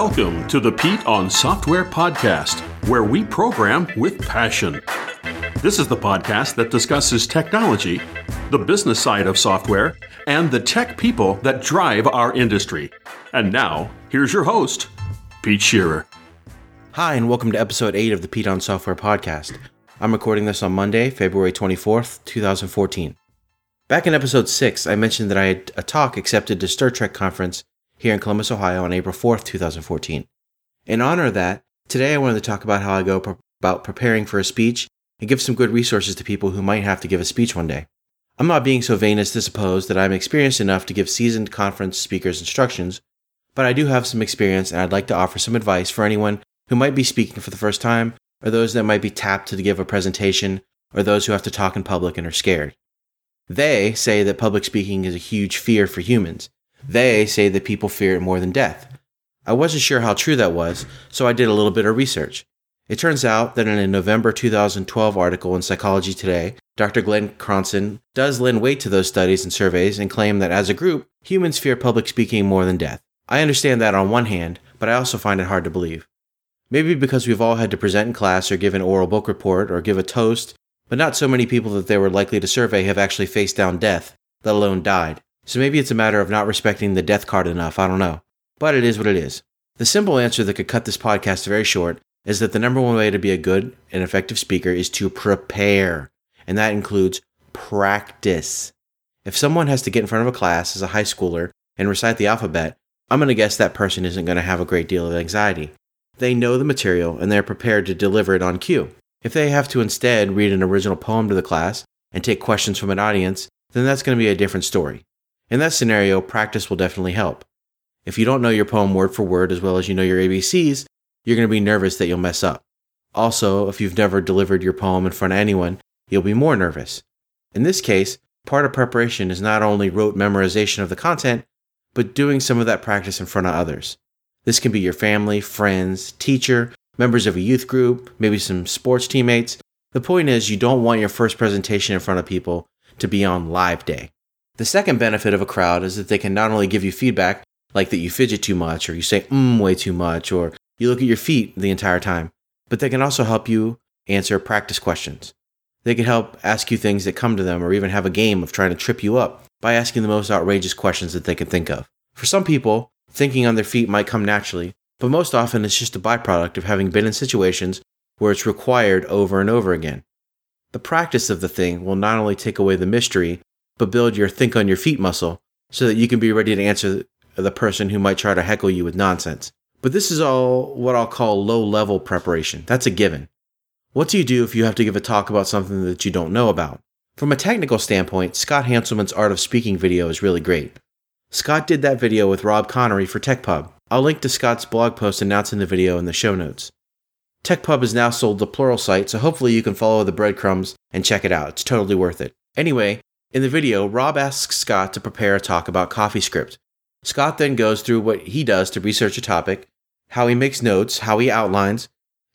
Welcome to the Pete on Software podcast, where we program with passion. This is the podcast that discusses technology, the business side of software, and the tech people that drive our industry. And now, here's your host, Pete Shearer. Hi, and welcome to episode 8 of the Pete on Software podcast. I'm recording this on Monday, February 24th, 2014. Back in episode 6, I mentioned that I had a talk accepted to StirTrek Conference here in Columbus, Ohio on April 4th, 2014. In honor of that, today I wanted to talk about how I go about preparing for a speech and give some good resources to people who might have to give a speech one day. I'm not being so vain as to suppose that I'm experienced enough to give seasoned conference speakers instructions, but I do have some experience and I'd like to offer some advice for anyone who might be speaking for the first time, or those that might be tapped to give a presentation, or those who have to talk in public and are scared. They say that public speaking is a huge fear for humans. They say that people fear it more than death. I wasn't sure how true that was, so I did a little bit of research. It turns out that in a November 2012 article in Psychology Today, Dr. Glenn Cronson does lend weight to those studies and surveys and claim that as a group, humans fear public speaking more than death. I understand that on one hand, but I also find it hard to believe. Maybe because we've all had to present in class or give an oral book report or give a toast, but not so many people that they were likely to survey have actually faced down death, let alone died. So maybe it's a matter of not respecting the death card enough, I don't know. But it is what it is. The simple answer that could cut this podcast very short is that the number one way to be a good and effective speaker is to prepare. And that includes practice. If someone has to get in front of a class as a high schooler and recite the alphabet, I'm going to guess that person isn't going to have a great deal of anxiety. They know the material and they're prepared to deliver it on cue. If they have to instead read an original poem to the class and take questions from an audience, then that's going to be a different story. In that scenario, practice will definitely help. If you don't know your poem word for word as well as you know your ABCs, you're going to be nervous that you'll mess up. Also, if you've never delivered your poem in front of anyone, you'll be more nervous. In this case, part of preparation is not only rote memorization of the content, but doing some of that practice in front of others. This can be your family, friends, teacher, members of a youth group, maybe some sports teammates. The point is, you don't want your first presentation in front of people to be on live day. The second benefit of a crowd is that they can not only give you feedback, like that you fidget too much, or you say way too much, or you look at your feet the entire time, but they can also help you answer practice questions. They can help ask you things that come to them, or even have a game of trying to trip you up by asking the most outrageous questions that they can think of. For some people, thinking on their feet might come naturally, but most often it's just a byproduct of having been in situations where it's required over and over again. The practice of the thing will not only take away the mystery, but build your think on your feet muscle so that you can be ready to answer the person who might try to heckle you with nonsense. But this is all what I'll call low-level preparation. That's a given. What do you do if you have to give a talk about something that you don't know about? From a technical standpoint, Scott Hanselman's Art of Speaking video is really great. Scott did that video with Rob Connery for TechPub. I'll link to Scott's blog post announcing the video in the show notes. TechPub has now sold the Pluralsite, so hopefully you can follow the breadcrumbs and check it out. It's totally worth it. Anyway, in the video, Rob asks Scott to prepare a talk about CoffeeScript. Scott then goes through what he does to research a topic, how he makes notes, how he outlines,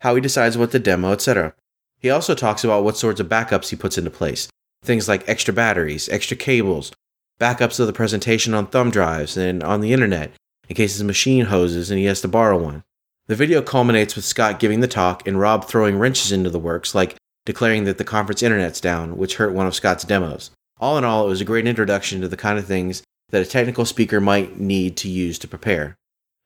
how he decides what to demo, etc. He also talks about what sorts of backups he puts into place, things like extra batteries, extra cables, backups of the presentation on thumb drives and on the internet, in case his machine hoses and he has to borrow one. The video culminates with Scott giving the talk and Rob throwing wrenches into the works, like declaring that the conference internet's down, which hurt one of Scott's demos. All in all, it was a great introduction to the kind of things that a technical speaker might need to use to prepare.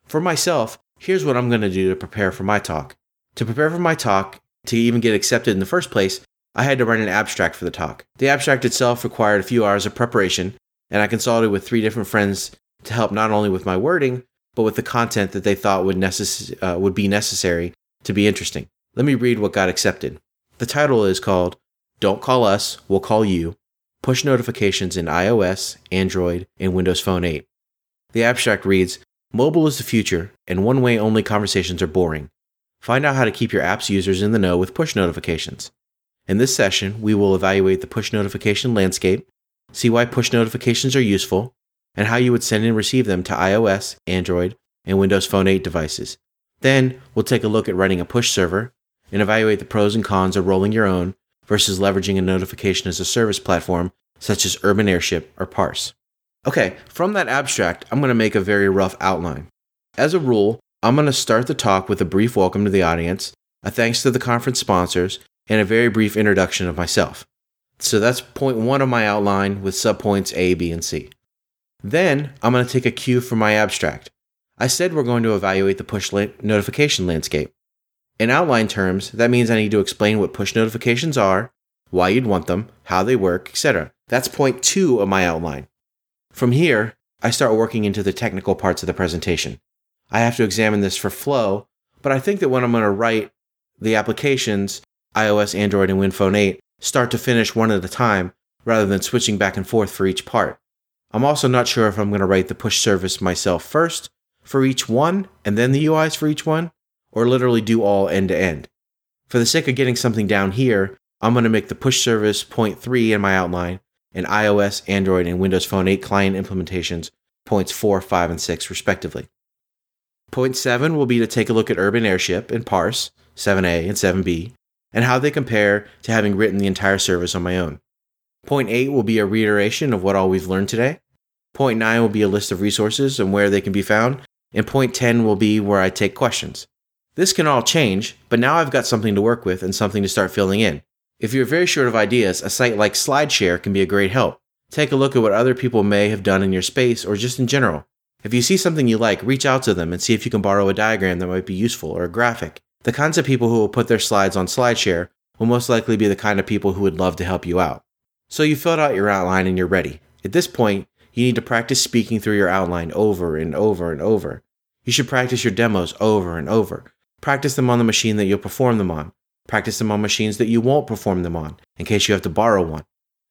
For myself, here's what I'm going to do to prepare for my talk. To prepare for my talk, to even get accepted in the first place, I had to write an abstract for the talk. The abstract itself required a few hours of preparation, and I consulted with 3 different friends to help not only with my wording, but with the content that they thought would be necessary to be interesting. Let me read what got accepted. The title is called, Don't Call Us, We'll Call You. Push notifications in iOS, Android, and Windows Phone 8. The abstract reads, Mobile is the future, and one-way only conversations are boring. Find out how to keep your app's users in the know with push notifications. In this session, we will evaluate the push notification landscape, see why push notifications are useful, and how you would send and receive them to iOS, Android, and Windows Phone 8 devices. Then, we'll take a look at running a push server, and evaluate the pros and cons of rolling your own, versus leveraging a notification as a service platform such as Urban Airship or Parse. Okay, from that abstract, I'm going to make a very rough outline. As a rule, I'm going to start the talk with a brief welcome to the audience, a thanks to the conference sponsors, and a very brief introduction of myself. So that's point one of my outline with subpoints A, B, and C. Then I'm going to take a cue from my abstract. I said we're going to evaluate the push notification landscape. In outline terms, that means I need to explain what push notifications are, why you'd want them, how they work, etc. That's point two of my outline. From here, I start working into the technical parts of the presentation. I have to examine this for flow, but I think that when I'm going to write the applications, iOS, Android, and WinPhone 8, start to finish one at a time, rather than switching back and forth for each part. I'm also not sure if I'm going to write the push service myself first for each one, and then the UIs for each one, or literally do all end-to-end. For the sake of getting something down here, I'm going to make the push service point 3 in my outline, and iOS, Android, and Windows Phone 8 client implementations points 4, 5, and 6 respectively. Point 7 will be to take a look at Urban Airship and Parse, 7A and 7B, and how they compare to having written the entire service on my own. Point 8 will be a reiteration of what all we've learned today. Point 9 will be a list of resources and where they can be found. And point 10 will be where I take questions. This can all change, but now I've got something to work with and something to start filling in. If you're very short of ideas, a site like SlideShare can be a great help. Take a look at what other people may have done in your space or just in general. If you see something you like, reach out to them and see if you can borrow a diagram that might be useful or a graphic. The kinds of people who will put their slides on SlideShare will most likely be the kind of people who would love to help you out. So you filled out your outline and you're ready. At this point, you need to practice speaking through your outline over and over and over. You should practice your demos over and over. Practice them on the machine that you'll perform them on. Practice them on machines that you won't perform them on, in case you have to borrow one.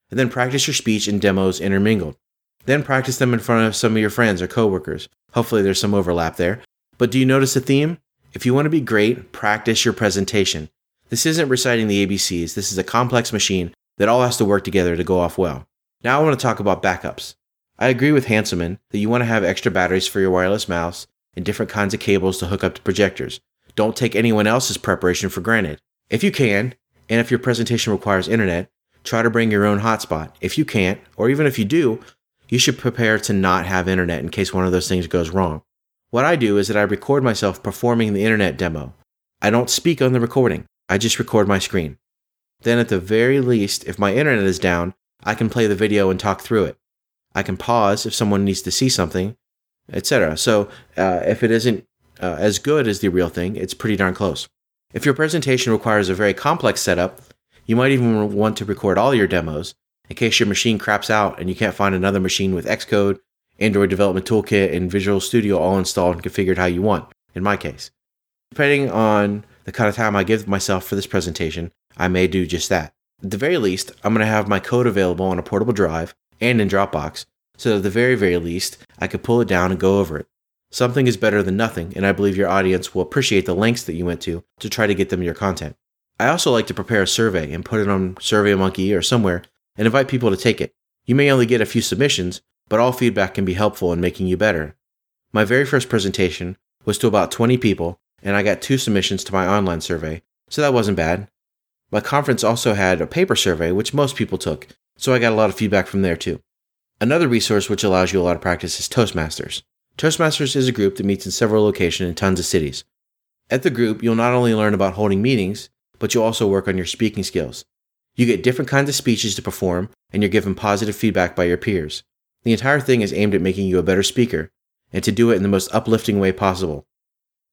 And then practice your speech and demos intermingled. Then practice them in front of some of your friends or coworkers. Hopefully there's some overlap there. But do you notice a theme? If you want to be great, practice your presentation. This isn't reciting the ABCs. This is a complex machine that all has to work together to go off well. Now I want to talk about backups. I agree with Hanselman that you want to have extra batteries for your wireless mouse and different kinds of cables to hook up to projectors. Don't take anyone else's preparation for granted. If you can, and if your presentation requires internet, try to bring your own hotspot. If you can't, or even if you do, you should prepare to not have internet in case one of those things goes wrong. What I do is that I record myself performing the internet demo. I don't speak on the recording. I just record my screen. Then at the very least, if my internet is down, I can play the video and talk through it. I can pause if someone needs to see something, etc. So if it isn't as good as the real thing, it's pretty darn close. If your presentation requires a very complex setup, you might even want to record all your demos in case your machine craps out and you can't find another machine with Xcode, Android Development Toolkit, and Visual Studio all installed and configured how you want, in my case. Depending on the kind of time I give myself for this presentation, I may do just that. At the very least, I'm going to have my code available on a portable drive and in Dropbox, so that at the very, very least, I could pull it down and go over it. Something is better than nothing, and I believe your audience will appreciate the lengths that you went to try to get them your content. I also like to prepare a survey and put it on SurveyMonkey or somewhere and invite people to take it. You may only get a few submissions, but all feedback can be helpful in making you better. My very first presentation was to about 20 people, and I got 2 submissions to my online survey, so that wasn't bad. My conference also had a paper survey, which most people took, so I got a lot of feedback from there too. Another resource which allows you a lot of practice is Toastmasters. Toastmasters is a group that meets in several locations in tons of cities. At the group, you'll not only learn about holding meetings, but you'll also work on your speaking skills. You get different kinds of speeches to perform, and you're given positive feedback by your peers. The entire thing is aimed at making you a better speaker, and to do it in the most uplifting way possible.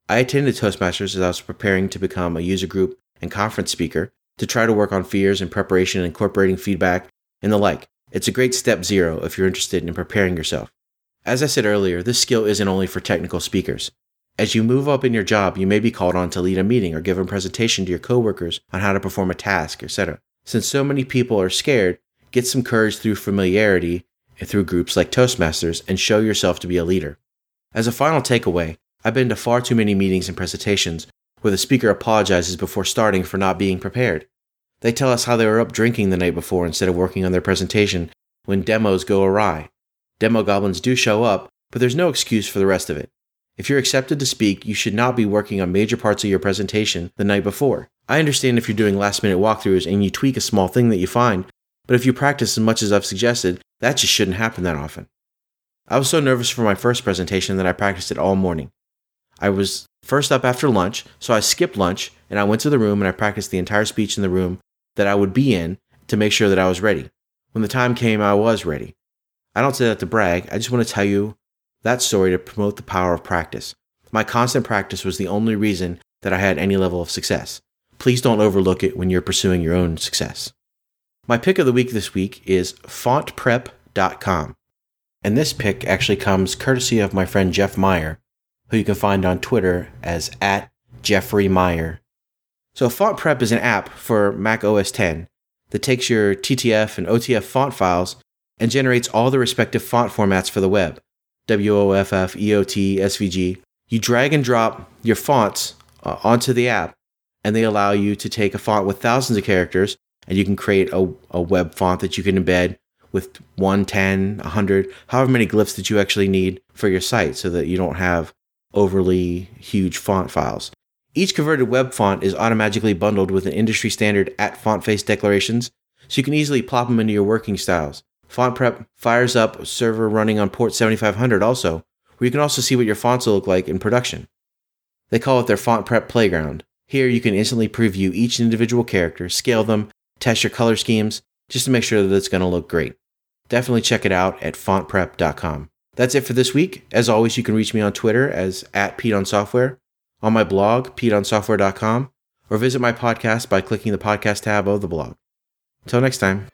I attended Toastmasters as I was preparing to become a user group and conference speaker to try to work on fears and preparation, incorporating feedback, and the like. It's a great step 0 if you're interested in preparing yourself. As I said earlier, this skill isn't only for technical speakers. As you move up in your job, you may be called on to lead a meeting or give a presentation to your coworkers on how to perform a task, etc. Since so many people are scared, get some courage through familiarity and through groups like Toastmasters and show yourself to be a leader. As a final takeaway, I've been to far too many meetings and presentations where the speaker apologizes before starting for not being prepared. They tell us how they were up drinking the night before instead of working on their presentation when demos go awry. Demo goblins do show up, but there's no excuse for the rest of it. If you're accepted to speak, you should not be working on major parts of your presentation the night before. I understand if you're doing last-minute walkthroughs and you tweak a small thing that you find, but if you practice as much as I've suggested, that just shouldn't happen that often. I was so nervous for my first presentation that I practiced it all morning. I was first up after lunch, so I skipped lunch and I went to the room and I practiced the entire speech in the room that I would be in to make sure that I was ready. When the time came, I was ready. I don't say that to brag. I just want to tell you that story to promote the power of practice. My constant practice was the only reason that I had any level of success. Please don't overlook it when you're pursuing your own success. My pick of the week this week is fontprep.com. And this pick actually comes courtesy of my friend Jeff Meyer, who you can find on Twitter as @JeffreyMeyer. So Font Prep is an app for Mac OS X that takes your TTF and OTF font files and generates all the respective font formats for the web. WOFF, EOT, SVG. You drag and drop your fonts onto the app, and they allow you to take a font with thousands of characters, and you can create a web font that you can embed with 1, 10, 100, however many glyphs that you actually need for your site so that you don't have overly huge font files. Each converted web font is automatically bundled with an industry standard @fontface declarations, so you can easily plop them into your working styles. Font Prep fires up a server running on port 7500 also, where you can also see what your fonts will look like in production. They call it their Font Prep Playground. Here you can instantly preview each individual character, scale them, test your color schemes, just to make sure that it's going to look great. Definitely check it out at fontprep.com. That's it for this week. As always, you can reach me on Twitter as @PeteOnSoftware, on my blog, PeteOnSoftware.com, or visit my podcast by clicking the podcast tab of the blog. Until next time.